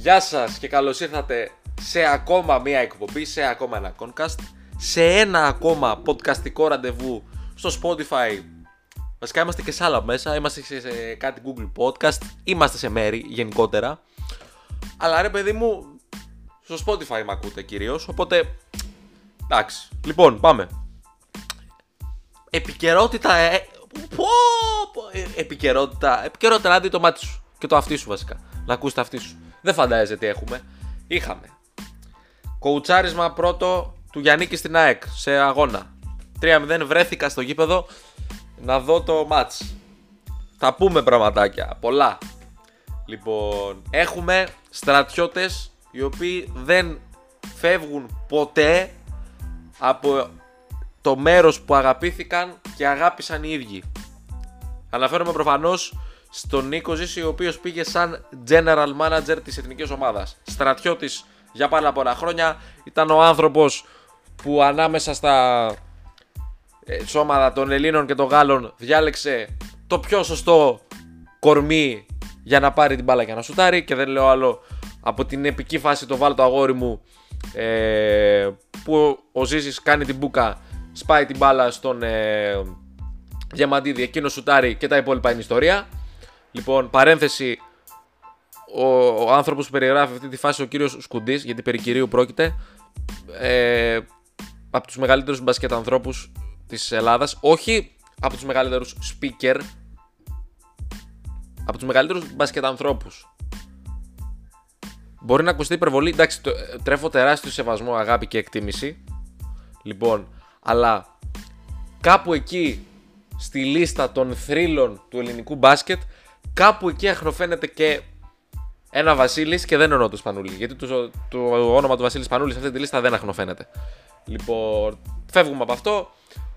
Γεια σας και καλώς ήρθατε σε ακόμα μία εκπομπή, σε ακόμα ένα Concast, σε ένα ακόμα podcastικό ραντεβού στο Spotify. Βασικά είμαστε και σε άλλα μέσα, είμαστε σε κάτι Google Podcast, είμαστε σε μέρη γενικότερα. Αλλά ρε παιδί μου, στο Spotify με ακούτε κυρίως, οπότε εντάξει. Λοιπόν, πάμε. Επικαιρότητα να δει το μάτι σου και το αυτί σου βασικά. Να ακούσει το αυτί σου. Δεν φαντάζεσαι τι έχουμε. Είχαμε κοουτσάρισμα πρώτο του Γιαννίκη στην ΑΕΚ σε αγώνα. 3-0, βρέθηκα στο γήπεδο να δω το μάτς. Θα πούμε πραγματάκια πολλά. Λοιπόν, έχουμε στρατιώτες οι οποίοι δεν φεύγουν ποτέ από το μέρος που αγαπήθηκαν και αγάπησαν οι ίδιοι. Αναφέρομαι προφανώς στον Νίκο Ζήση, ο οποίος πήγε σαν general manager της εθνικής ομάδας. Στρατιώτης για πάρα πολλά χρόνια. Ήταν ο άνθρωπος που ανάμεσα στα σώματα των Ελλήνων και των Γάλλων διάλεξε το πιο σωστό κορμί για να πάρει την μπάλα και να σουτάρει. Και δεν λέω άλλο από την επική φάση το βάλτο αγόρι μου, που ο Ζήσης κάνει την μπούκα, σπάει την μπάλα στον Διαμαντίδη, εκείνο σουτάρει και τα υπόλοιπα είναι ιστορία. Λοιπόν, παρένθεση, ο άνθρωπος που περιγράφει αυτή τη φάση, ο κύριος Σκουντής, γιατί περί κυρίου πρόκειται, από τους μεγαλύτερους μπασκετανθρώπους της Ελλάδας, όχι από τους μεγαλύτερους speaker, από τους μεγαλύτερους μπασκετανθρώπους. Μπορεί να ακουστεί υπερβολή, εντάξει, τρέφω τεράστιο σεβασμό, αγάπη και εκτίμηση. Λοιπόν, αλλά κάπου εκεί στη λίστα των θρύλων του ελληνικού μπάσκετ, κάπου εκεί αχνοφαίνεται και ένα Βασίλης, και δεν εννοώ τον Σπανούλη, γιατί το όνομα του Βασίλη Σπανούλη σε αυτή τη λίστα δεν αχνοφαίνεται. Λοιπόν, φεύγουμε από αυτό.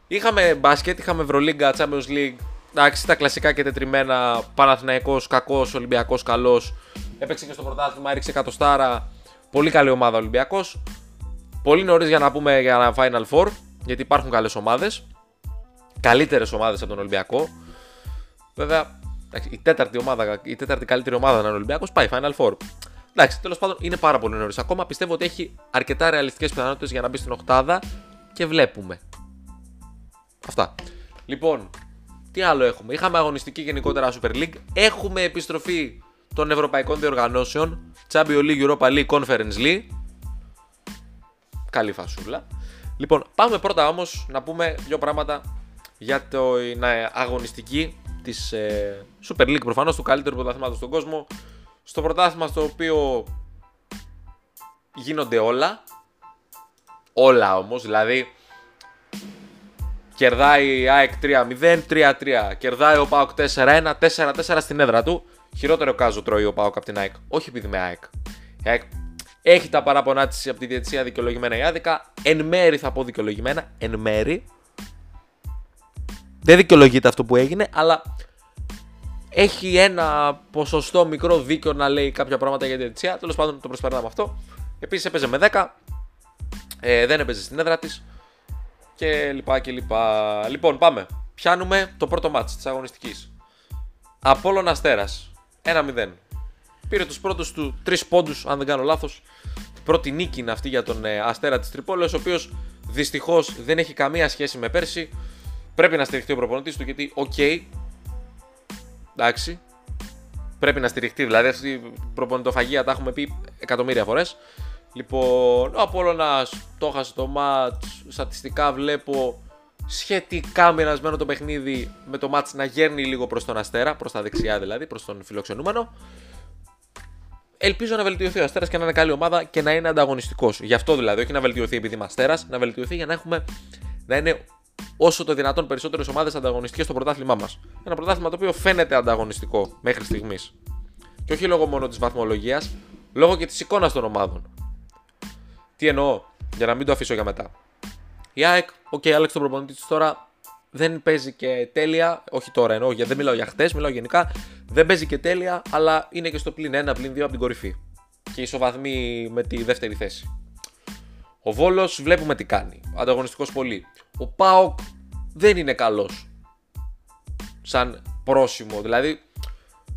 Είχαμε μπάσκετ, είχαμε Ευρωλίγκα, Champions League, εντάξει, τα κλασικά και τετριμένα. Παναθηναϊκός κακός, Ολυμπιακός καλός. Έπαιξε και στο πρωτάθλημα, έριξε εκατοστάρα. Πολύ καλή ομάδα Ολυμπιακός. Πολύ νωρίς για να πούμε για ένα Final Four, γιατί υπάρχουν καλές ομάδες. Καλύτερες ομάδες από τον Ολυμπιακό. Βέβαια, η τέταρτη καλύτερη ομάδα να είναι ο Ολυμπιακός, πάει Final Four. Εντάξει, τέλος πάντων είναι πάρα πολύ νωρίς ακόμα. Πιστεύω ότι έχει αρκετά ρεαλιστικές πιθανότητες για να μπει στην οκτάδα και βλέπουμε. Αυτά. Λοιπόν, τι άλλο έχουμε. Είχαμε αγωνιστική γενικότερα Super League. Έχουμε επιστροφή των ευρωπαϊκών διοργανώσεων. Champions League, Europa League, Conference League. Καλή φασούλα. Λοιπόν, πάμε πρώτα όμως να πούμε δύο πράγματα για την αγωνιστική της Super League, προφανώς του καλύτερου πρωταθλήματος στον κόσμο. Στο πρωτάθλημα στο οποίο γίνονται όλα. Όλα όμως, δηλαδή κερδάει η ΑΕΚ 3-0, 3-3. Κερδάει ο ΠΑΟΚ 4-1, 4-4 στην έδρα του. Χειρότερο κάζο τρώει ο ΠΑΟΚ από την ΑΕΚ. Όχι επειδή με ΑΕΚ. Η ΑΕΚ έχει τα παραπονά της από τη διαιτησία, δικαιολογημένα ή άδικα. Εν μέρη θα πω δικαιολογημένα, εν μέρη. Δεν δικαιολογείται αυτό που έγινε, αλλά έχει ένα ποσοστό μικρό δίκιο να λέει κάποια πράγματα για τη διαιτησία. Τέλος πάντων το προσπερνάμε αυτό. Επίσης έπαιζε με 10, δεν έπαιζε στην έδρα της και λοιπά και λοιπά. Λοιπόν, πάμε. Πιάνουμε το πρώτο μάτς της αγωνιστικής. Απόλων Αστέρας 1-0. Πήρε τους πρώτους του 3 πόντους, αν δεν κάνω λάθος. Πρώτη νίκη είναι αυτή για τον Αστέρα της Τρίπολης, ο οποίος δυστυχώς δεν έχει καμία σχέση με πέρσι. Πρέπει να στηριχτεί ο προπονητής του, γιατί εντάξει, πρέπει να στηριχτεί, δηλαδή αυτή η προπονητοφαγία τα έχουμε πει εκατομμύρια φορές. Λοιπόν, ο Απόλλωνας το χάσε το μάτς, στατιστικά βλέπω σχετικά μοιρασμένο το παιχνίδι, με το μάτς να γέρνει λίγο προς τον Αστέρα, προς τα δεξιά δηλαδή, προς τον φιλοξενούμενο. Ελπίζω να βελτιωθεί ο Αστέρας και να είναι καλή ομάδα και να είναι ανταγωνιστικός. Γι' αυτό δηλαδή, όχι να βελτιωθεί επειδή είμαι Αστέρας, να βελτιωθεί για να είναι όσο το δυνατόν περισσότερες ομάδες ανταγωνιστικές στο πρωτάθλημά μας. Ένα πρωτάθλημα το οποίο φαίνεται ανταγωνιστικό μέχρι στιγμής. Και όχι λόγω μόνο της βαθμολογίας, λόγω και της εικόνας των ομάδων. Τι εννοώ, για να μην το αφήσω για μετά. Η ΑΕΚ, άλλαξε τον προπονητή της τώρα, δεν παίζει και τέλεια. Όχι τώρα εννοώ, δεν μιλάω για χτες, μιλάω γενικά. Δεν παίζει και τέλεια, αλλά είναι και στο +1, +2 από την κορυφή. Και ισοβαθμοί με τη δεύτερη θέση. Ο Βόλος βλέπουμε τι κάνει. Ανταγωνιστικός πολύ. Ο ΠΑΟΚ δεν είναι καλός σαν πρόσημο. Δηλαδή,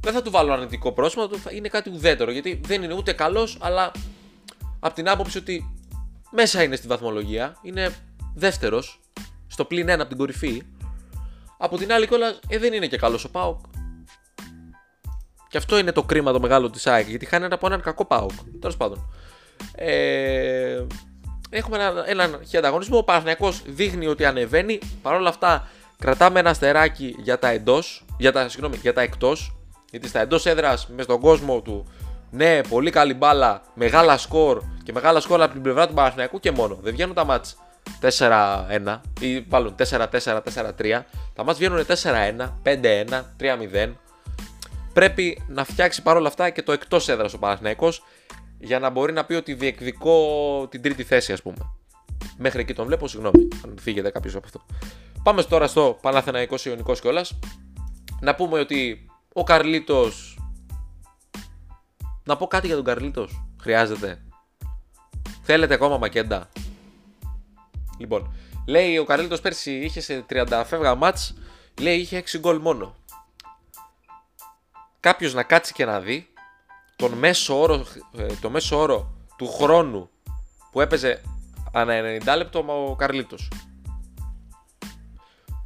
δεν θα του βάλω αρνητικό πρόσημα, είναι κάτι ουδέτερο, γιατί δεν είναι ούτε καλός, αλλά από την άποψη ότι μέσα είναι στη βαθμολογία, είναι δεύτερος, στο +1 από την κορυφή. Από την άλλη κιόλας, δεν είναι και καλός ο ΠΑΟΚ. Και αυτό είναι το κρίμα το μεγάλο της ΑΕΚ, γιατί χάνει από έναν κακό ΠΑΟΚ. Τέλος πάντων. Έχουμε έναν ανταγωνισμό. Ο Παναθηναϊκός δείχνει ότι ανεβαίνει. Παρ' όλα αυτά, κρατάμε ένα αστεράκι για τα εντός, για τα εκτός. Γιατί στα εντός έδρας, μες στον κόσμο του, ναι, πολύ καλή μπάλα, μεγάλα σκορ και μεγάλα σκορ από την πλευρά του Παναθηναϊκού και μόνο. Δεν βγαίνουν τα μάτς 4-1 ή βάλουν 4-4, 4-3. Τα μάτς βγαίνουν 4-1, 5-1, 3-0. Πρέπει να φτιάξει παρόλα αυτά και το εκτός έδρας ο Παναθηναϊκός για να μπορεί να πει ότι διεκδικώ την τρίτη θέση, ας πούμε. Μέχρι εκεί τον βλέπω, συγγνώμη αν φύγεται κάποιος από αυτό. Πάμε τώρα στο Παναθηναϊκός Ιωνικός κιόλας. Να πούμε ότι ο Καρλίτος... Να πω κάτι για τον Καρλίτος. Χρειάζεται. Θέλετε ακόμα Μακέντα. Λοιπόν, λέει ο Καρλίτος πέρσι είχε σε 30 φεύγα μάτς, λέει είχε 6 γκολ μόνο. Κάποιος να κάτσει και να δει το μέσο όρο του χρόνου που έπαιζε ανά 90 λεπτό ο Καρλίτος.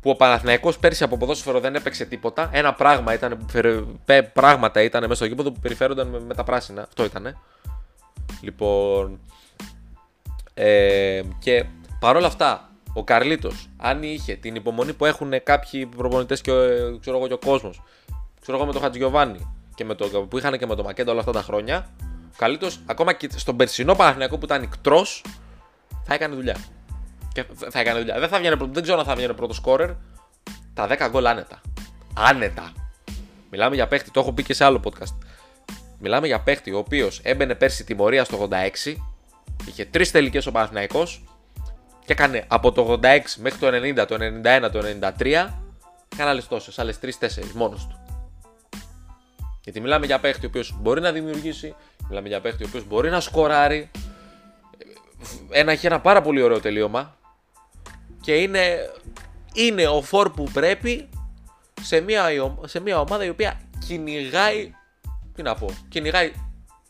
Που ο Παναθηναϊκός πέρσι από ποδόσφαιρο δεν έπαιξε τίποτα. Ένα πράγμα ήταν, πράγματα ήταν μέσα στο γήπεδο που περιφέρονταν με τα πράσινα. Αυτό ήτανε. Λοιπόν, και παρόλα αυτά ο Καρλίτος, αν είχε την υπομονή που έχουν κάποιοι προπονητές και ο κόσμος, ξέρω εγώ, με τον Χατζηγιοβάνη και που είχαν και με τον Μακέντα όλα αυτά τα χρόνια, ο Καρλίτος ακόμα και στον περσινό Παναθηναϊκό που ήταν ικτρός θα έκανε δουλειά. Και θα έκανε δουλειά. Δεν ξέρω αν θα βγαίνει πρώτο σκόρερ. Τα 10 γκολ άνετα. Άνετα. Μιλάμε για παίχτη, το έχω πει και σε άλλο podcast. Μιλάμε για παίχτη ο οποίος έμπαινε πέρσι τιμωρία στο 86. Είχε 3 τελικές ο Παναθηναϊκός. Και έκανε από το 86 μέχρι το 90, το 91, το 93. Έκανε άλλες τόσες, άλλες 3-4 μόνος του. Γιατί μιλάμε για παίχτη ο οποίος μπορεί να δημιουργήσει, μιλάμε για παίχτη ο οποίος μπορεί να σκοράρει. Έχει ένα πάρα πολύ ωραίο τελείωμα και είναι ο φορ που πρέπει σε μια ομάδα η οποία κυνηγάει, τι να πω, κυνηγάει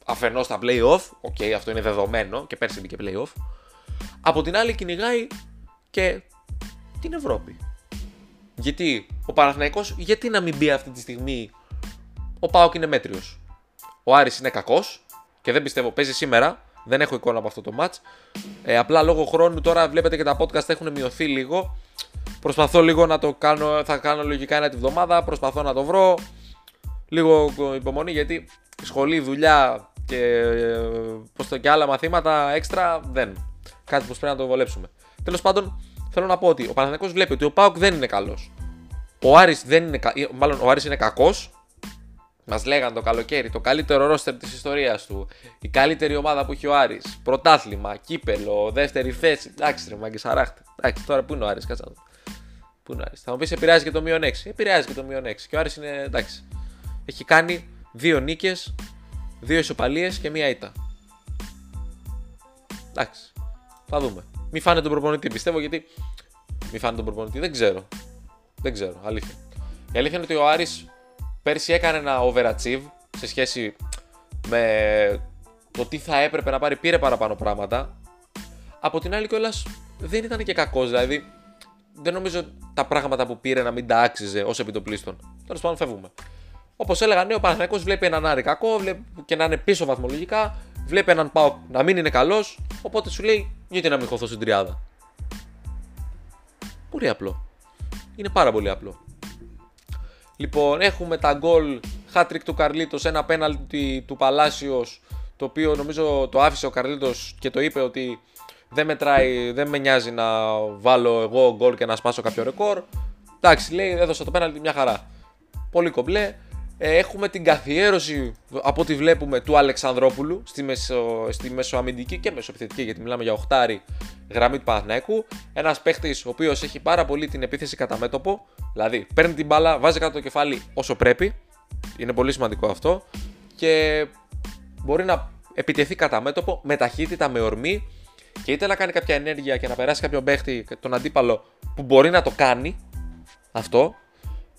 αφενός τα play-off, okay, αυτό είναι δεδομένο και πέρσι μπήκε play-off, από την άλλη κυνηγάει και την Ευρώπη. Γιατί ο Παναθηναϊκός, γιατί να μην μπει αυτή τη στιγμή? Ο ΠΑΟΚ είναι μέτριος, ο Άρης είναι κακός και δεν πιστεύω, παίζει σήμερα. Δεν έχω εικόνα από αυτό το match. Απλά λόγω χρόνου τώρα βλέπετε και τα podcast έχουν μειωθεί λίγο. Προσπαθώ λίγο να το κάνω. Θα κάνω λογικά ένα τη βδομάδα. Προσπαθώ να το βρω. Λίγο υπομονή, γιατί σχολή, δουλειά και άλλα μαθήματα έξτρα δεν. Κάτι που πρέπει να το βολέψουμε. Τέλος πάντων, θέλω να πω ότι ο Παναθηναϊκός βλέπει ότι ο ΠΑΟΚ δεν είναι καλός. Ο Άρης δεν είναι μάλλον ο Άρης είναι κακός. Μας λέγανε το καλοκαίρι, το καλύτερο ρόστερ της ιστορίας του, η καλύτερη ομάδα που έχει ο Άρης, πρωτάθλημα, κύπελο, δεύτερη θέση. Εντάξει, ρε μαγκεσαράχτε. Εντάξει, τώρα πού είναι ο Άρης, κάτσε να δω. Πού είναι ο Άρης? Θα μου πεις, επηρεάζει και το -6. Επηρεάζει και το -6. Και ο Άρης είναι εντάξει. Έχει κάνει 2 νίκες, 2 ισοπαλίες και 1 ήττα. Εντάξει. Θα δούμε. Μη φάνε τον προπονητή, πιστεύω, γιατί. Μη φάνε τον προπονητή, δεν ξέρω. Αλήθεια. Η αλήθεια είναι ότι ο Άρης πέρσι έκανε ένα overachieve σε σχέση με το τι θα έπρεπε να πάρει, πήρε παραπάνω πράγματα. Από την άλλη κιόλας δεν ήταν και κακός, δηλαδή δεν νομίζω τα πράγματα που πήρε να μην τα άξιζε ως επιτοπλίστων. Τέλος πάντων, φεύγουμε. Όπως έλεγα, ναι, ο Παναθηναϊκός βλέπει έναν Άρη κακό, και να είναι πίσω βαθμολογικά, βλέπει έναν ΠΑΟΚ να μην είναι καλός, οπότε σου λέει γιατί να μην χωθώ στην τριάδα. Πολύ απλό. Είναι πάρα πολύ απλό. Λοιπόν, έχουμε τα γκολ, hat-trick του Καρλίτος, ένα πέναλτι του Παλάσιος, το οποίο νομίζω το άφησε ο Καρλίτος και το είπε ότι δεν μετράει, δεν με νοιάζει να βάλω εγώ γκολ και να σπάσω κάποιο ρεκόρ. Εντάξει, λέει, έδωσα το πέναλτι, μια χαρά. Πολύ κομπλέ. Έχουμε την καθιέρωση, από ό,τι βλέπουμε, του Αλεξανδρόπουλου στη μεσοαμυντική και μεσοεπιθετική, γιατί μιλάμε για οχτάρι γραμμή του Παναθηναϊκού. Ένας παίχτης ο οποίος έχει πάρα πολύ την επίθεση κατά μέτωπο, δηλαδή παίρνει την μπάλα, βάζει κάτω το κεφάλι όσο πρέπει, είναι πολύ σημαντικό αυτό, και μπορεί να επιτεθεί κατά μέτωπο με ταχύτητα, με ορμή, και είτε να κάνει κάποια ενέργεια και να περάσει κάποιον παίχτη, τον αντίπαλο, που μπορεί να το κάνει αυτό.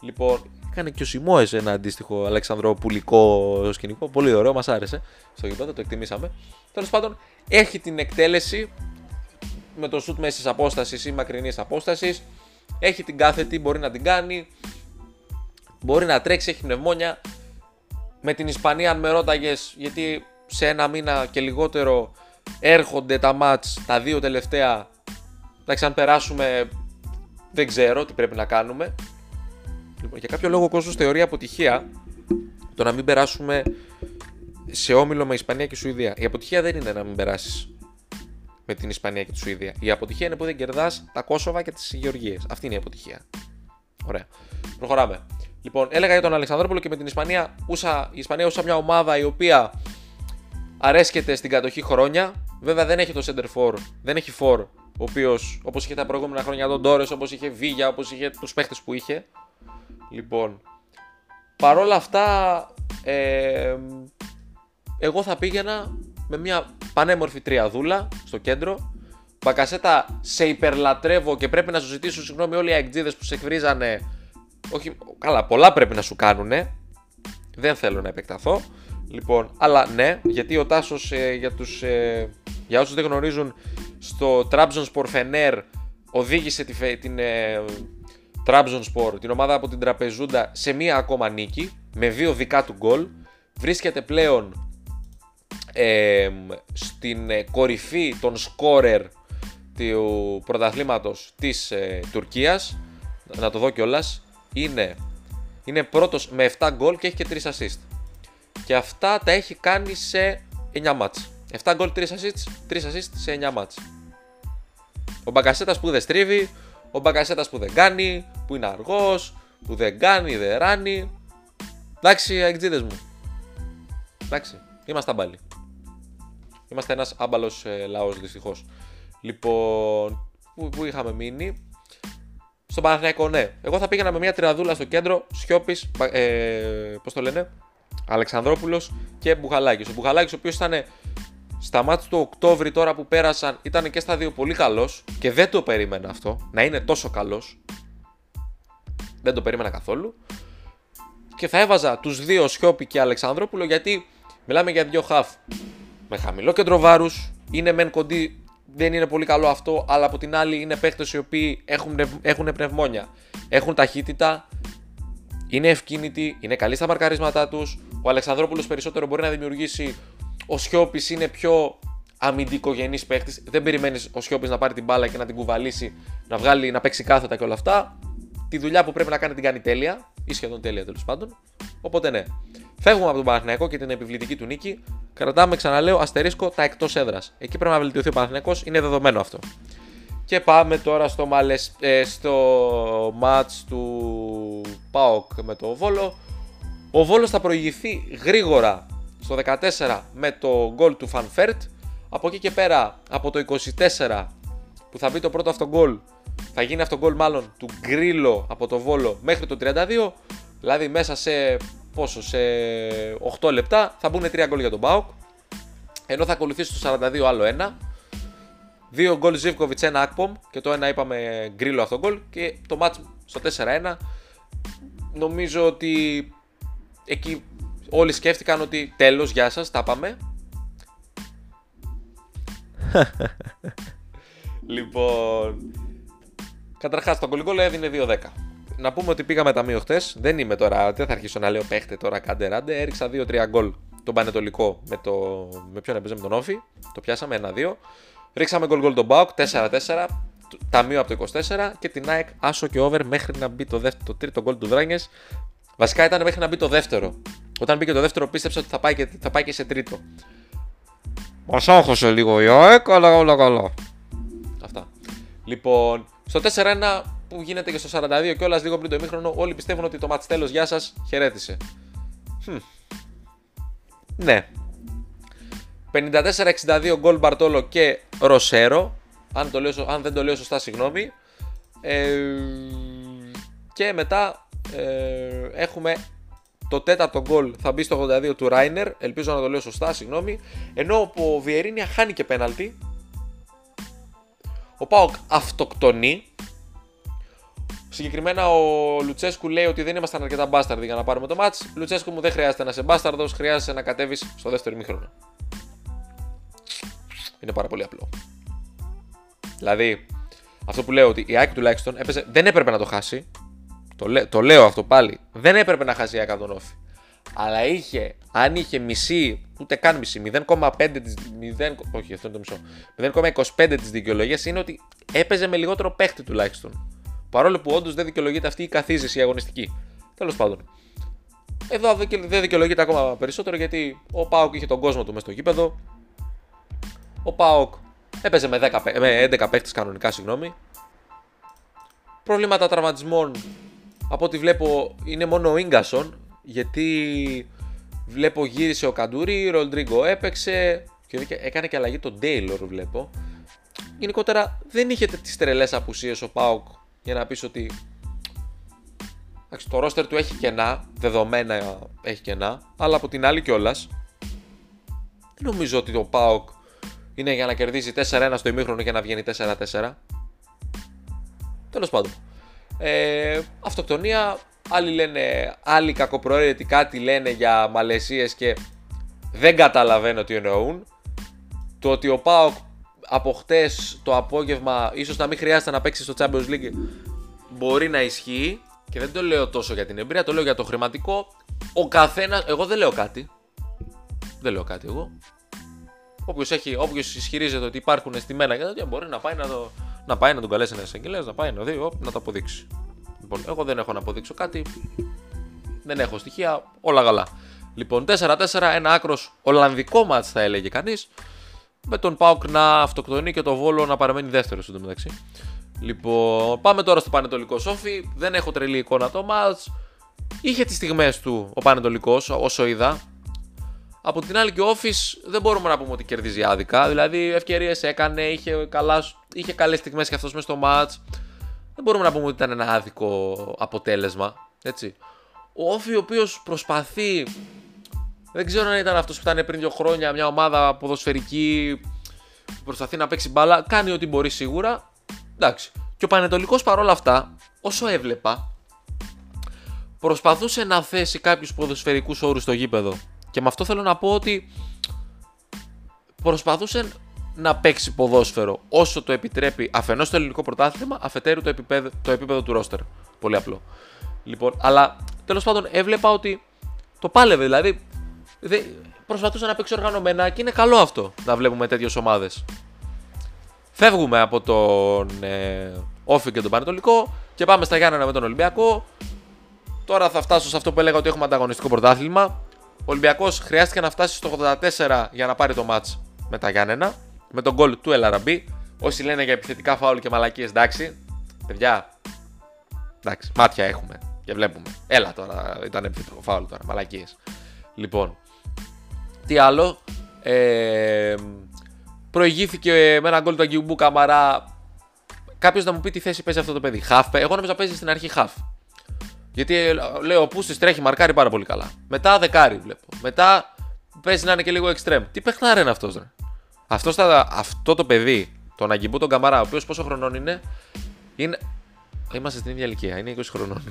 Λοιπόν, Έκανε και ο Σιμώης ένα αντίστοιχο αλεξανδροπουλικό σκηνικό. Πολύ ωραίο, μας άρεσε στο γήπεδο, το εκτιμήσαμε. Τέλος πάντων, έχει την εκτέλεση με το σουτ μέσης απόστασης ή μακρινής απόστασης. Έχει την κάθετη, μπορεί να την κάνει. Μπορεί να τρέξει, έχει πνευμόνια. Με την Ισπανία, αν με ρώταγες, γιατί σε ένα μήνα και λιγότερο έρχονται τα μάτς, τα δύο τελευταία. Εντάξει, αν περάσουμε, δεν ξέρω τι πρέπει να κάνουμε. Λοιπόν, για κάποιο λόγο ο κόσμος θεωρεί αποτυχία το να μην περάσουμε σε όμιλο με Ισπανία και Σουηδία. Η αποτυχία δεν είναι να μην περάσεις με την Ισπανία και τη Σουηδία. Η αποτυχία είναι που δεν κερδάς τα Κόσοβα και τις Γεωργίες. Αυτή είναι η αποτυχία. Ωραία. Προχωράμε. Λοιπόν, έλεγα για τον Αλεξανδρόπουλο και με την Ισπανία. Η Ισπανία ούσα μια ομάδα η οποία αρέσκεται στην κατοχή χρόνια. Βέβαια δεν έχει το center for, δεν έχει for, ο οποίος όπως είχε τα προηγούμενα χρόνια τον Ντόρες, όπως είχε Βίγια, όπως είχε τους παίχτες που είχε. Λοιπόν, παρόλα αυτά, εγώ θα πήγαινα με μια πανέμορφη τριαδούλα στο κέντρο. Μπαγκασέτα, σε υπερλατρεύω και πρέπει να σου ζητήσω συγγνώμη όλοι οι αεκτζίδες που σε εκβρίζανε. Όχι, καλά, πολλά πρέπει να σου κάνουνε. Δεν θέλω να επεκταθώ. Λοιπόν, αλλά ναι, γιατί ο Τάσος, για όσους δεν γνωρίζουν, στο Τραμπζονσπορ Φενέρ οδήγησε Τραμπζονσπορ, την ομάδα από την Τραπεζούντα, σε μία ακόμα νίκη με δύο δικά του γκολ. Βρίσκεται πλέον στην κορυφή των σκόρερ του πρωταθλήματος της Τουρκίας. Να το δω κιόλας. Είναι πρώτος με 7 γκολ και έχει και 3 assist. Και αυτά τα έχει κάνει σε 9 μάτς. 7 γκολ, 3 assist σε 9 μάτς. Ο Μπαγκασέτας που δεν στρίβει, ο Μπαγκασέτας που δεν κάνει, που είναι αργός, που δεν κάνει, δεν ράνει. Εντάξει, αεξίδες μου. Εντάξει, είμαστε αμπάλοι. Είμαστε ένας άμπαλος λαός, δυστυχώς. Λοιπόν, που είχαμε μείνει. Στον Παναθηναϊκό, ναι. Εγώ θα πήγαινα με μια τριαδούλα στο κέντρο, Σιώπης, Αλεξανδρόπουλος και Μπουχαλάκης. Ο Μπουχαλάκης, ο οποίος ήταν στα μάτς του Οκτώβρη τώρα που πέρασαν, ήταν και στα δύο πολύ καλός και δεν το περίμενα αυτό, να είναι τόσο καλός. Δεν το περίμενα καθόλου. Και θα έβαζα τους δύο, Σιώπη και Αλεξανδρόπουλο, γιατί μιλάμε για δύο χαφ με χαμηλό κέντρο βάρους, είναι μεν κοντή. Δεν είναι πολύ καλό αυτό, αλλά από την άλλη είναι παίκτες οι οποίοι έχουν πνευμόνια, έχουν ταχύτητα, είναι ευκίνητοι, είναι καλοί στα μαρκαρίσματά τους. Ο Αλεξανδρόπουλος περισσότερο μπορεί να δημιουργήσει, ο Σιώπης είναι πιο αμυντικογενής παίκτης. Δεν περιμένεις ο Σιώπης να πάρει την μπάλα και να την κουβαλήσει, να παίξει κάθετα και όλα αυτά. Τη δουλειά που πρέπει να κάνει την κάνει τέλεια, ή σχεδόν τέλεια τέλος πάντων. Οπότε ναι, φεύγουμε από τον Παναθηναϊκό και την επιβλητική του νίκη. Κρατάμε, ξαναλέω, * τα εκτός έδρας. Εκεί πρέπει να βελτιωθεί ο Παναθηναϊκός, είναι δεδομένο αυτό. Και πάμε τώρα στο μάτς του ΠΑΟΚ με το Βόλο. Ο Βόλος θα προηγηθεί γρήγορα στο 14 με το γκολ του Φανφέρτ. Από εκεί και πέρα, από το 24 που θα μπει το πρώτο αυτογκολ, θα γίνει αυτογκολ μάλλον του Γκρίλο από το Βόλο μέχρι το 32. Δηλαδή μέσα σε 8 λεπτά θα μπουν 3 γκολ για τον ΠΑΟΚ, ενώ θα ακολουθήσει το 42 άλλο ένα, 2 γκολ Ζίβκοβιτς, 1 Ακπομ και το ένα είπαμε Γκρίλο αυτό γκολ, και το μάτς στο 4-1. Νομίζω ότι εκεί όλοι σκέφτηκαν ότι τέλος, γεια σας, τα πάμε. Λοιπόν, καταρχάς το γκολ έδινε 2-10. Να πούμε ότι πήγαμε ταμείο χτες. Δεν είμαι τώρα, δεν θα αρχίσω να λέω παίχτε τώρα, κάντε ράντε. Έριξα 2-3 γκολ τον Πανετολικό με ποιον έπαιζε, με τον Όφη. Το πιάσαμε 1-2. Ρίξαμε γκολ τον ΠΑΟΚ 4-4. Ταμείο από το 24. Και την ΑΕΚ άσο και over μέχρι να μπει το τρίτο γκολ του Δράνιες. Βασικά ήταν μέχρι να μπει το δεύτερο. Όταν μπήκε το δεύτερο, πίστεψα ότι θα πάει και σε τρίτο. Μας άγχωσε λίγο η ΑΕΚ, αλλά όλα καλά. Αυτά. Λοιπόν, στο 4-1. Που γίνεται και στο 42 και όλα λίγο πριν το ημίχρονο, όλοι πιστεύουν ότι το μάτς τέλος, γεια σας, χαιρέτησε. Ναι. 54-62 γκολ Μπαρτόλο και Ροσέρο. Αν δεν το λέω σωστά, συγγνώμη. Και μετά έχουμε το τέταρτο γκολ, θα μπει στο 82 του Ράινερ. Ελπίζω να το λέω σωστά, συγγνώμη. Ενώ ο Βιερίνια χάνει και πέναλτι. Ο ΠΑΟΚ αυτοκτονεί. Συγκεκριμένα ο Λουτσέσκου λέει ότι δεν ήμασταν αρκετά μπάσταρδοι για να πάρουμε το μάτς. Λουτσέσκου μου, δεν χρειάζεται να είσαι μπάσταρδος, χρειάζεσαι να κατέβεις στο δεύτερο ημίχρονο. Είναι πάρα πολύ απλό. Δηλαδή, αυτό που λέω ότι η ΑΕΚ τουλάχιστον έπαιζε, δεν έπρεπε να το χάσει. Το λέω αυτό πάλι. Δεν έπρεπε να χάσει η ΑΕΚ από τον Όφη. Αλλά είχε, αν είχε μισή, ούτε καν μισή, 0,25 της δικαιολογίας είναι ότι έπαιζε με λιγότερο παίχτη τουλάχιστον. Παρόλο που όντως δεν δικαιολογείται αυτή η καθίζηση η αγωνιστική. Τέλος πάντων. Εδώ δεν δικαιολογείται ακόμα περισσότερο γιατί ο ΠΑΟΚ είχε τον κόσμο του μέσα στο γήπεδο. Ο ΠΑΟΚ έπαιζε με 11 παίχτες κανονικά, συγγνώμη. Προβλήματα τραυματισμών από ό,τι βλέπω είναι μόνο ο Ίγκασον. Γιατί βλέπω γύρισε ο Καντουρί, ο Ροντρίγκο έπαιξε και έκανε και αλλαγή τον Τέιλορ βλέπω. Γενικότερα δεν είχε τις τρελές απουσίες ο ΠΑΟΚ για να πεις ότι το ρόστερ του έχει κενά, δεδομένα έχει κενά, αλλά από την άλλη κιόλας δεν νομίζω ότι το ΠΑΟΚ είναι για να κερδίζει 4-1 στο ημίχρονο και να βγαίνει 4-4. Τέλος πάντων, αυτοκτονία. Άλλοι λένε, άλλοι κακοπροαίρετοι κάτι λένε για μαλαισίες και δεν καταλαβαίνω τι εννοούν. Το ότι ο ΠΑΟΚ από χτες το απόγευμα ίσως να μην χρειάζεται να παίξει στο Champions League μπορεί να ισχύει. Και δεν το λέω τόσο για την εμπειρία, το λέω για το χρηματικό. Ο καθένας, εγώ δεν λέω κάτι. Δεν λέω κάτι εγώ. Όποιος ισχυρίζεται ότι υπάρχουν αισθημένα και τέτοια μπορεί να πάει να τον καλέσει ένας εγγελέας, να πάει να το αποδείξει. Λοιπόν, εγώ δεν έχω να αποδείξω κάτι, δεν έχω στοιχεία, όλα καλά. Λοιπόν, 4-4, ένα άκρος ολλανδικό μάτς θα έλεγε κανείς, με τον ΠΑΟΚ να αυτοκτονεί και τον Βόλο να παραμένει δεύτερος εντωμεταξύ. Λοιπόν, πάμε τώρα στο Πανετολικό Σόφι, δεν έχω τρελή εικόνα το μάτς. Είχε τις στιγμές του ο Πανετολικός, όσο είδα. Από την άλλη και ο Όφης δεν μπορούμε να πούμε ότι κερδίζει άδικα, δηλαδή ευκαιρίες έκανε, είχε καλές στιγμές και αυτός μες στο μάτς. Δεν μπορούμε να πούμε ότι ήταν ένα άδικο αποτέλεσμα, έτσι. Ο Όφη ο οποίος προσπαθεί, δεν ξέρω αν ήταν αυτός που ήταν πριν 2 χρόνια, μια ομάδα ποδοσφαιρική που προσπαθεί να παίξει μπάλα, κάνει ό,τι μπορεί σίγουρα, εντάξει. Και ο Πανετολικός παρόλα αυτά, όσο έβλεπα, προσπαθούσε να θέσει κάποιους ποδοσφαιρικούς όρους στο γήπεδο. Και με αυτό θέλω να πω ότι προσπαθούσε να παίξει ποδόσφαιρο όσο το επιτρέπει αφενός το ελληνικό πρωτάθλημα, αφετέρου το επίπεδο του ρόστερ. Πολύ απλό. Λοιπόν, αλλά τέλος πάντων έβλεπα ότι το πάλευε, δηλαδή προσπαθούσε να παίξει οργανωμένα και είναι καλό αυτό να βλέπουμε τέτοιες ομάδες. Φεύγουμε από τον Όφη και τον Πανετολικό και πάμε στα Γιάννενα με τον Ολυμπιακό. Τώρα θα φτάσω σε αυτό που έλεγα ότι έχουμε ανταγωνιστικό πρωτάθλημα. Ο Ολυμπιακός χρειάστηκε να φτάσει στο 84 για να πάρει το μάτς με τα Γιάννενα. Με τον γκολ του Ελ Αραμπί. Όσοι λένε για επιθετικά φάουλ και μαλακίες, εντάξει. Παιδιά, εντάξει, μάτια έχουμε και βλέπουμε. Έλα τώρα, ήταν επιθετικό φάουλ τώρα, μαλακίες. Λοιπόν, τι άλλο. Προηγήθηκε με ένα γκολ του Αγγιουμπού Καμαρά. Κάποιος να μου πει τι θέση παίζει αυτό το παιδί. Χαφ. Εγώ νομίζω παίζει στην αρχή χαφ. Γιατί λέω, ο Πούστης τρέχει, μαρκάρει πάρα πολύ καλά. Μετά δεκάρι βλέπω. Μετά παίζει να είναι και λίγο εξτρέμ. Τι παιχνάρα είναι αυτός, ρε. Αυτό το παιδί, τον Αγγιμπού τον Καμαρά, ο οποίος πόσο χρονών είναι. Είμαστε στην ίδια ηλικία, είναι 20 χρονών.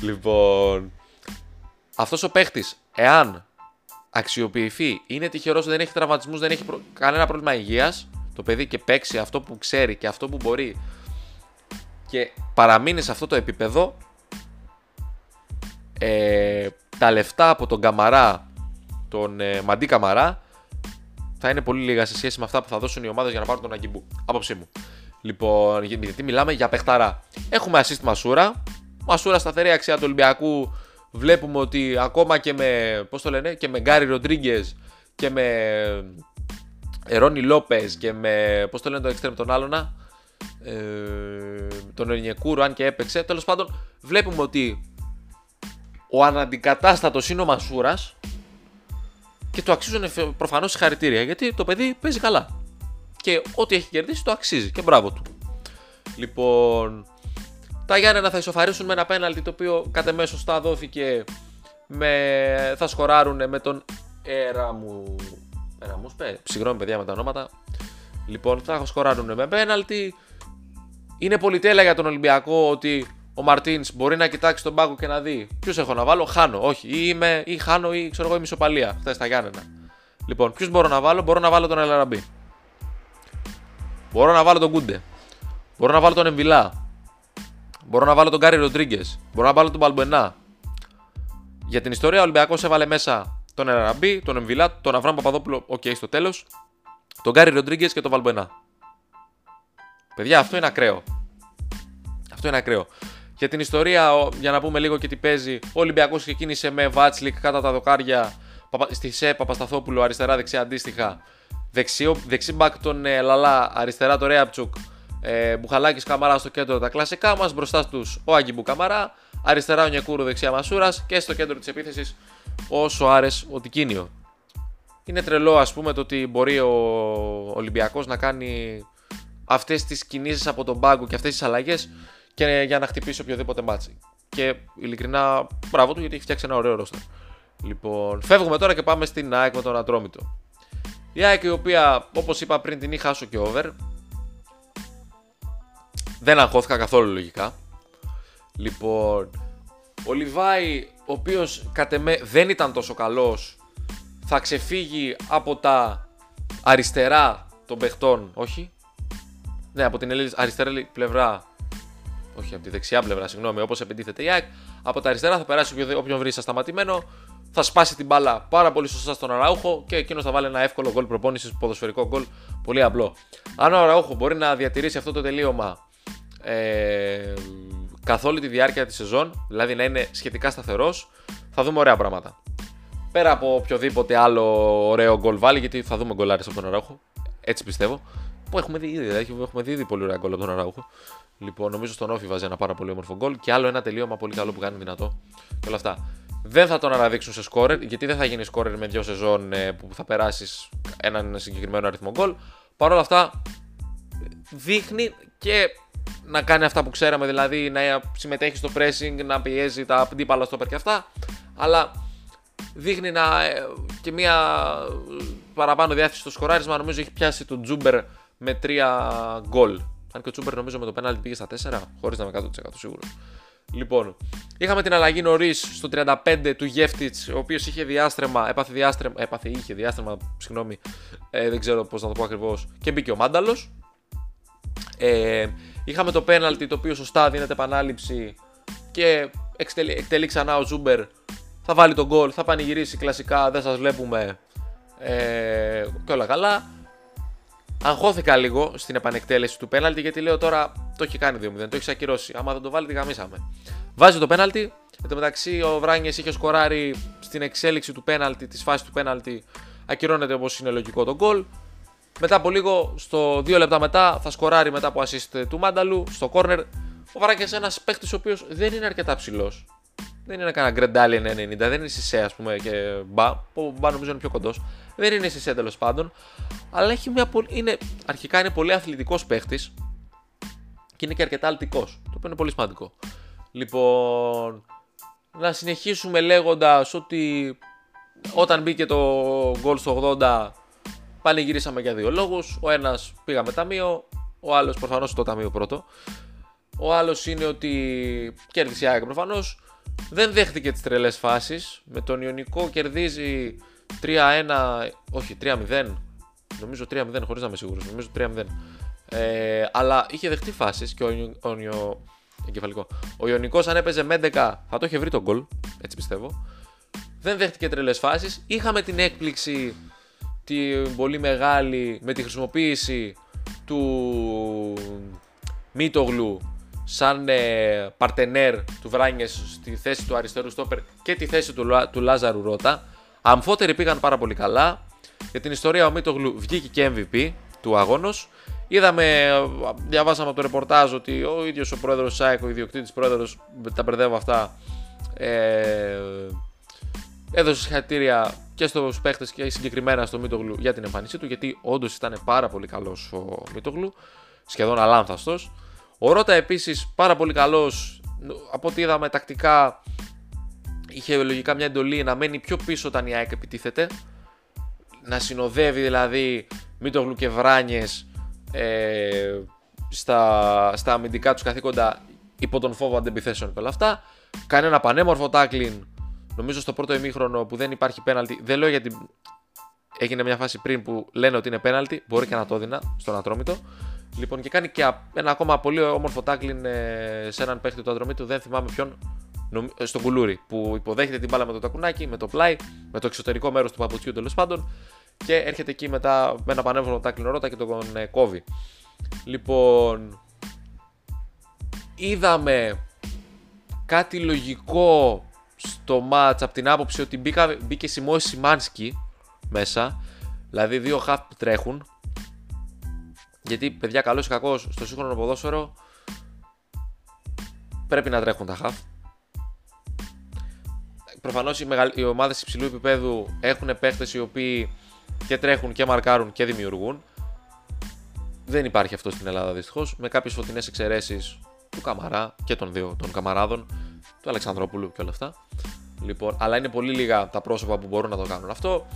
Λοιπόν, αυτός ο παίχτης, εάν αξιοποιηθεί, είναι τυχερός, δεν έχει τραυματισμούς, δεν έχει κανένα πρόβλημα υγείας, το παιδί και παίξει αυτό που ξέρει και αυτό που μπορεί και παραμείνει σε αυτό το επίπεδο, τα λεφτά από τον Καμαρά, τον Μαντί Καμαρά, θα είναι πολύ λίγα σε σχέση με αυτά που θα δώσουν οι ομάδες για να πάρουν τον Αγκιμπού. Απόψη μου. Λοιπόν, γιατί μιλάμε για παιχταρά. Έχουμε assist Μασούρα. Μασούρα σταθερή αξία του Ολυμπιακού. Βλέπουμε ότι ακόμα και με. Πώς το λένε, και με Γκάρι Ροντρίγκες και με Ρόνι Λόπες και με. Πώς το λένε το εξτρέμ τον άλλονα. Τον Ενιεκούρο, αν και έπαιξε. Τέλος πάντων, βλέπουμε ότι ο αναντικατάστατος είναι ο Μασούρας. Και του αξίζουν προφανώς συγχαρητήρια, γιατί το παιδί παίζει καλά. Και ό,τι έχει κερδίσει το αξίζει και μπράβο του. Λοιπόν, τα Γιάννενα θα ισοφαρίσουν με ένα πέναλτι το οποίο κατά μέσο στά δόθηκε. Θα σκοράρουν με τον Συγγνώμη παιδιά με τα ονόματα. Λοιπόν, θα σκοράρουν με πέναλτι. Είναι πολυτέλεια για τον Ολυμπιακό ότι ο Μαρτίνς μπορεί να κοιτάξει τον πάγκο και να δει ποιους έχω να βάλω. Χάνω, όχι. Ή είμαι, ή χάνω, ή ξέρω εγώ, είμαι ισοπαλία. Χθες τα Γιάννενα. Λοιπόν, ποιους μπορώ να βάλω? Μπορώ να βάλω τον Ελ Αραμπί. Μπορώ να βάλω τον Κούντε. Μπορώ να βάλω τον Εμβιλά. Μπορώ να βάλω τον Γκάρι Ροντρίγκες. Μπορώ να βάλω τον Μπαλμπενά. Για την ιστορία, ο Ολυμπιακός έβαλε μέσα τον Ελ Αραμπί, τον Εμβιλά, τον Αβραάμ Παπαδόπουλο, okay, στο τέλος, τον Γκάρι Ροντρίγκες και τον Βαλμπενά. Παιδιά, αυτό είναι ακραίο. Αυτό είναι ακραίο. Για την ιστορία, για να πούμε λίγο και τι παίζει, ο Ολυμπιακός ξεκίνησε με Βάτσλικ κάτω τα δοκάρια, στη ΣΕ Παπασταθόπουλο, αριστερά-δεξιά αντίστοιχα. Δεξί μπακ τον Λαλά, αριστερά τον Ρέαπτσουκ, Μπουχαλάκης Καμαρά στο κέντρο τα κλασικά μας, μπροστά τους ο Άγκιμπου Καμαρά, αριστερά ο Νιακούρου, δεξιά Μασούρας και στο κέντρο της επίθεσης ο Σοάρες ο Τικίνιο. Είναι τρελό, ας πούμε, το ότι μπορεί ο Ολυμπιακός να κάνει αυτές τις κινήσεις από τον πάγκο και αυτές τις αλλαγές και για να χτυπήσει οποιοδήποτε μάτσι. Και ειλικρινά, μπράβο του, γιατί έχει φτιάξει ένα ωραίο ρόστερ. Λοιπόν, φεύγουμε τώρα και πάμε στην ΑΕΚ με τον Ατρόμητο. Η ΑΕΚ, η οποία, όπως είπα πριν, την είχα άσο και over. Δεν αγχώθηκα καθόλου λογικά. Λοιπόν, ο Λιβάη, ο οποίος κατ' εμέ δεν ήταν τόσο καλός, θα ξεφύγει από τα αριστερά των παιχτών, όχι. Ναι, από την αριστερή πλευρά, όχι, από τη δεξιά πλευρά, συγγνώμη, όπως επιτίθεται η ΑΕΚ. Από τα αριστερά θα περάσει όποιον βρει σαν σταματημένο, θα σπάσει την μπάλα πάρα πολύ σωστά στον Αραούχο και εκείνος θα βάλει ένα εύκολο γκολ προπόνησης, ποδοσφαιρικό γκολ, πολύ απλό. Αν ο Αραούχο μπορεί να διατηρήσει αυτό το τελείωμα καθ' όλη τη διάρκεια της σεζόν, δηλαδή να είναι σχετικά σταθερός, θα δούμε ωραία πράγματα. Πέρα από οποιοδήποτε άλλο ωραίο γκολ βάλει, γιατί θα δούμε γκολάρες από τον Αραούχο, έτσι πιστεύω. Που έχουμε δει ήδη, πολύ ωραία γκολ από τον Αραούχο. Λοιπόν, νομίζω στον Όφι βάζει ένα πάρα πολύ όμορφο γκολ και άλλο ένα τελείωμα πολύ καλό που κάνει δυνατό και όλα αυτά. Δεν θα τον αναδείξουν σε σκόρερ, γιατί δεν θα γίνει σκόρερ με δύο σεζόν που θα περάσει έναν συγκεκριμένο αριθμό γκολ. Παρ' όλα αυτά, δείχνει και να κάνει αυτά που ξέραμε, δηλαδή να συμμετέχει στο pressing, να πιέζει τα αντίπαλα στόπερ και αυτά, αλλά δείχνει να, και μια παραπάνω διάθεση στο σκοράρισμα. Νομίζω έχει πιάσει τον Τζούμπερ με 3 γκολ. Αν και ο Τσούμπερ νομίζω με το πέναλτι πήγε στα 4, χωρίς να είμαι 100% σίγουρο. Λοιπόν, είχαμε την αλλαγή νωρίς στο 35 του Γεύτιτς, ο οποίος είχε διάστρεμα, είχε διάστρεμα, δεν ξέρω πώς να το πω ακριβώς, και μπήκε ο Μάνταλος. Είχαμε το πέναλτι, το οποίο σωστά δίνεται επανάληψη και εκτελεί ξανά ο Τζούμπερ. Θα βάλει τον γκολ, θα πανηγυρίσει κλασικά, δεν σας βλέπουμε και όλα καλά. Αγχώθηκα λίγο στην επανεκτέλεση του πέναλτι, γιατί λέω τώρα το έχει κάνει 2-0, το έχει ακυρώσει. Άμα δεν το βάλει, τη γαμίσαμε. Βάζει το πέναλτι. Εν τω μεταξύ, ο Βράνιες είχε σκοράρει στην εξέλιξη του πέναλτι, τη φάση του πέναλτι. Ακυρώνεται, όπως είναι λογικό, το γκολ. Μετά από λίγο, στο 2 λεπτά μετά, θα σκοράρει μετά από assist του Μάνταλου στο corner. Ο Βράνιες, ένας παίχτης ο οποίος δεν είναι αρκετά ψηλός. Δεν είναι κανένα γκρεντάλι 90, δεν είναι Σισέ, ας πούμε, και Μπα, που Μπα νομίζω είναι πιο κοντός. Δεν είναι Σισέ, τέλος πάντων, αλλά έχει μια πολύ, αρχικά είναι πολύ αθλητικός παίχτης και είναι και αρκετά αλτικός, το οποίο είναι πολύ σημαντικό. Λοιπόν, να συνεχίσουμε λέγοντας ότι όταν μπήκε το γκολ στο 80, πανηγυρίσαμε για δύο λόγους. Ο ένας πήγαμε ταμείο, ο άλλος προφανώς το ταμείο πρώτο. Ο άλλος είναι ότι κέρδισε η ΑΕΚ προφανώς. Δεν δέχτηκε τις τρελές φάσεις. Με τον Ιωνικό κερδίζει 3-1, όχι 3-0. Νομίζω 3-0, χωρίς να είμαι σίγουρος. Νομίζω 3-0. Αλλά είχε δεχτεί φάσεις και ο Ιωνικός, αν έπαιζε με 11, θα το είχε βρει τον γκολ. Έτσι πιστεύω. Δεν δέχτηκε τρελές φάσεις. Είχαμε την έκπληξη, την πολύ μεγάλη, με τη χρησιμοποίηση του Μίτογλου σαν παρτενέρ του Βράνιες στη θέση του αριστερού στόπερ και τη θέση του Λάζαρου Ρώτα. Αμφότεροι πήγαν πάρα πολύ καλά. Για την ιστορία, ο Μίτογλου βγήκε και MVP του αγώνος. Είδαμε, διαβάσαμε από το ρεπορτάζ ότι ο ίδιος ο πρόεδρος ΣΑΕΚ, ο ιδιοκτήτης πρόεδρος, τα μπερδεύω αυτά, έδωσε συγχαρητήρια και στους παίχτες και συγκεκριμένα στο Μίτογλου για την εμφάνισή του, γιατί όντως ήταν πάρα πολύ καλός ο Μίτογλου, σχεδόν αλάνθαστος. Ο Ρώτα επίσης πάρα πολύ καλός, από ό,τι είδαμε τακτικά είχε λογικά μια εντολή να μένει πιο πίσω όταν η ΑΕΚ επιτίθεται, να συνοδεύει δηλαδή Μίτογλου και Βράνιες στα αμυντικά τους καθήκοντα υπό τον φόβο αντεπιθέσεων και όλα αυτά. Κάνει ένα πανέμορφο τάκλιν, νομίζω στο πρώτο ημίχρονο, που δεν υπάρχει πέναλτι. Δεν λέω γιατί έγινε μια φάση πριν που λένε ότι είναι πέναλτι, μπορεί και να το έδινα στον Ατρόμητο. Λοιπόν, και κάνει και ένα ακόμα πολύ όμορφο τάκλιν σε έναν παίχτη του Ατρομήτου, δεν θυμάμαι ποιον, στον Κουλούρι, που υποδέχεται την μπάλα με το τακουνάκι, με το πλάι, με το εξωτερικό μέρος του παπουτσιού τέλος πάντων, και έρχεται εκεί μετά με ένα πανέμορφο τάκλιν ρότα και τον κόβει. Λοιπόν, είδαμε κάτι λογικό στο μάτς από την άποψη ότι μπήκε Σιμώης Σιμάνσκι μέσα, δηλαδή δύο χαφ που τρέχουν. Γιατί, παιδιά, καλός ή κακός, στο σύγχρονο ποδόσφαιρο πρέπει να τρέχουν τα χαφ. Προφανώς οι ομάδες υψηλού επίπεδου έχουν παίχτες οι οποίοι και τρέχουν και μαρκάρουν και δημιουργούν. Δεν υπάρχει αυτό στην Ελλάδα δυστυχώς, με κάποιες φωτεινές εξαιρέσεις του Καμαρά και των δύο των Καμαράδων, του Αλεξανδρόπουλου και όλα αυτά. Λοιπόν, αλλά είναι πολύ λίγα τα πρόσωπα που μπορούν να το κάνουν αυτό.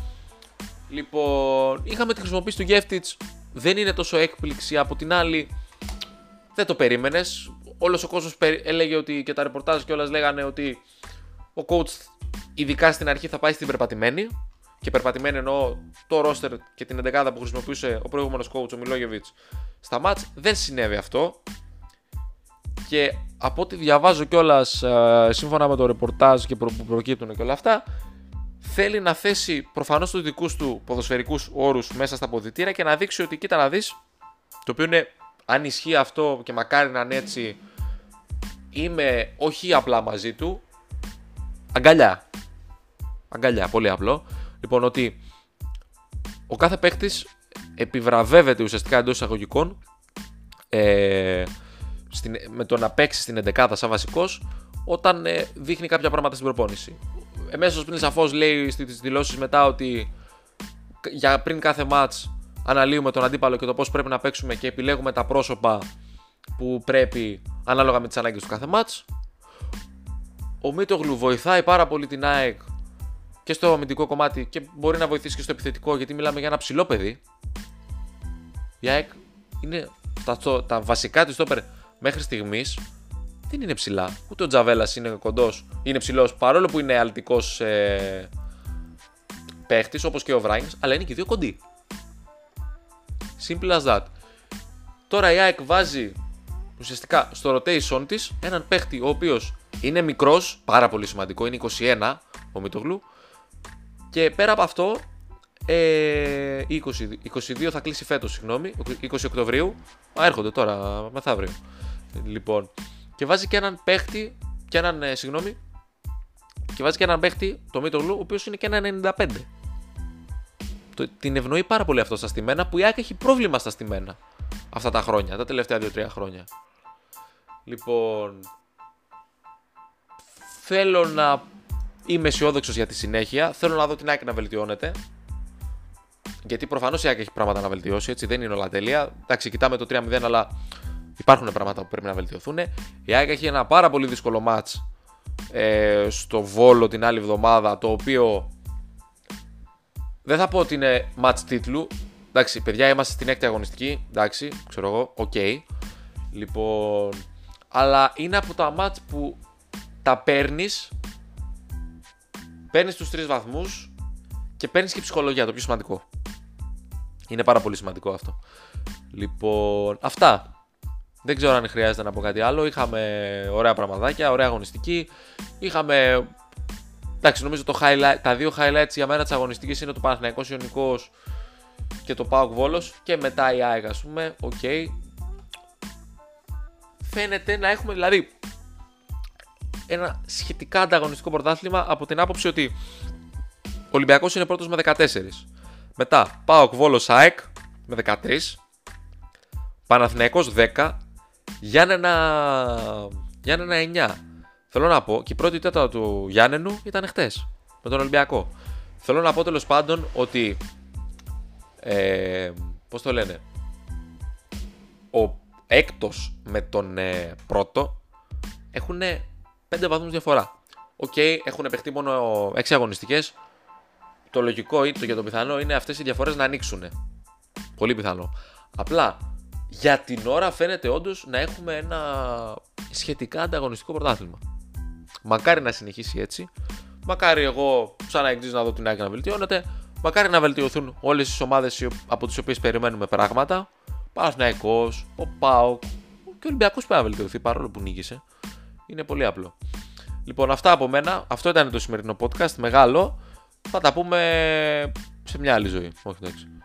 Λοιπόν, είχαμε τη χρησιμοποίηση του Γκέφτιτς. Δεν είναι τόσο έκπληξη, από την άλλη δεν το περίμενες. Όλος ο κόσμος έλεγε ότι, και τα ρεπορτάζ και όλα λέγανε ότι ο coach ειδικά στην αρχή θα πάει στην περπατημένη. Και περπατημένη εννοώ το ρόστερ και την εντεκάδα που χρησιμοποιούσε ο προηγούμενος coach, ο Μιλόγεβιτς, στα μάτς. Δεν συνέβη αυτό. Και από ό,τι διαβάζω κιόλας, σύμφωνα με το ρεπορτάζ και που προκύπτουν και όλα αυτά, θέλει να θέσει προφανώς τους δικούς του ποδοσφαιρικούς όρους μέσα στα ποδητήρα και να δείξει ότι, κοίτα να δεις, το οποίο είναι, αν ισχύει αυτό και μακάρι να είναι έτσι, είμαι όχι απλά μαζί του, αγκαλιά. Αγκαλιά, πολύ απλό. Λοιπόν, ότι ο κάθε παίκτης επιβραβεύεται ουσιαστικά εντός εισαγωγικών με το να παίξει στην εντεκάδα σαν βασικός όταν δείχνει κάποια πράγματα στην προπόνηση. Εμέσως πριν σαφώς λέει στις δηλώσεις μετά ότι για πριν κάθε μάτς αναλύουμε τον αντίπαλο και το πώς πρέπει να παίξουμε και επιλέγουμε τα πρόσωπα που πρέπει ανάλογα με τις ανάγκες του κάθε μάτς. Ο Μίτογλου βοηθάει πάρα πολύ την ΑΕΚ και στο αμυντικό κομμάτι και μπορεί να βοηθήσει και στο επιθετικό, γιατί μιλάμε για ένα ψηλό παιδί. Η ΑΕΚ είναι τα βασικά της στόπερ μέχρι στιγμής. Δεν είναι ψηλά, ούτε ο Τζαβέλας είναι κοντός, είναι ψηλός, παρόλο που είναι αλτικός παίχτης όπως και ο Βράινς, αλλά είναι και δύο κοντοί. Simple as that. Τώρα η ΑΕΚ βάζει ουσιαστικά στο rotation της έναν παίχτη ο οποίος είναι μικρός, πάρα πολύ σημαντικό, είναι 21 ο Μητογλου, και πέρα από αυτό 22 θα κλείσει φέτος, συγγνώμη, 20 Οκτωβρίου, έρχονται τώρα μεθαύριο. Λοιπόν, και βάζει και έναν παίχτη, το Μίτογλου, ο οποίος είναι και ένα 95. Την ευνοεί πάρα πολύ αυτό στα στημένα, που η ΑΕΚ έχει πρόβλημα στα στημένα αυτά τα χρόνια, τα τελευταία 2-3 χρόνια. Λοιπόν, θέλω να είμαι αισιόδοξος για τη συνέχεια, θέλω να δω την ΑΕΚ να βελτιώνεται. Γιατί προφανώς η ΑΕΚ έχει πράγματα να βελτιώσει, έτσι, δεν είναι όλα τέλεια. Εντάξει, κοιτάμε το 3-0, αλλά υπάρχουν πράγματα που πρέπει να βελτιωθούν. Η ΑΕΚ έχει ένα πάρα πολύ δύσκολο μάτς στο Βόλο την άλλη εβδομάδα, το οποίο δεν θα πω ότι είναι μάτς τίτλου. Εντάξει, παιδιά, είμαστε στην έκτη αγωνιστική. Εντάξει, ξέρω εγώ, οκ. Λοιπόν, αλλά είναι από τα μάτς που τα παίρνεις τους 3 βαθμούς και παίρνεις και ψυχολογία, το πιο σημαντικό. Είναι πάρα πολύ σημαντικό αυτό. Λοιπόν, αυτά. Δεν ξέρω αν χρειάζεται να πω κάτι άλλο. Είχαμε ωραία πραγματάκια, ωραία αγωνιστική. Είχαμε, εντάξει, νομίζω τα δύο highlights για μένα της αγωνιστικής είναι το Παναθηναϊκός Ιωνικός και το ΠΑΟΚ Βόλος. Και μετά η ΑΕΚ, ας πούμε, οκ. Φαίνεται να έχουμε δηλαδή ένα σχετικά ανταγωνιστικό πρωτάθλημα, από την άποψη ότι ο Ολυμπιακός είναι πρώτος με 14. Μετά ΠΑΟΚ Βόλος ΑΕΚ με 13. Παναθηναϊκός 10. Γιάννενα 9. Θέλω να πω, και η πρώτη τέταρτα του Γιάννενου ήταν χτες με τον Ολυμπιακό. Θέλω να πω τέλος πάντων ότι ο έκτος με τον πρώτο έχουν 5 βαθμούς διαφορά. Οκ, έχουν παιχτεί μόνο 6 αγωνιστικές. Το λογικό ή το πιθανό είναι αυτές οι διαφορές να ανοίξουν. Πολύ πιθανό. Απλά Για την ώρα φαίνεται όντως να έχουμε ένα σχετικά ανταγωνιστικό πρωτάθλημα. Μακάρι να συνεχίσει έτσι. Μακάρι εγώ σαν εξής να δω την ΑΕΚ να βελτιώνεται. Μακάρι να βελτιωθούν όλες τις ομάδες από τις οποίες περιμένουμε πράγματα. Παναθηναϊκός, ο ΠΑΟΚ και ο Ολυμπιακός πρέπει να βελτιωθεί παρόλο που νίκησε. Είναι πολύ απλό. Λοιπόν, αυτά από μένα. Αυτό ήταν το σημερινό podcast. Μεγάλο. Θα τα πούμε σε μια άλλη ζωή. Όχι, εντάξει.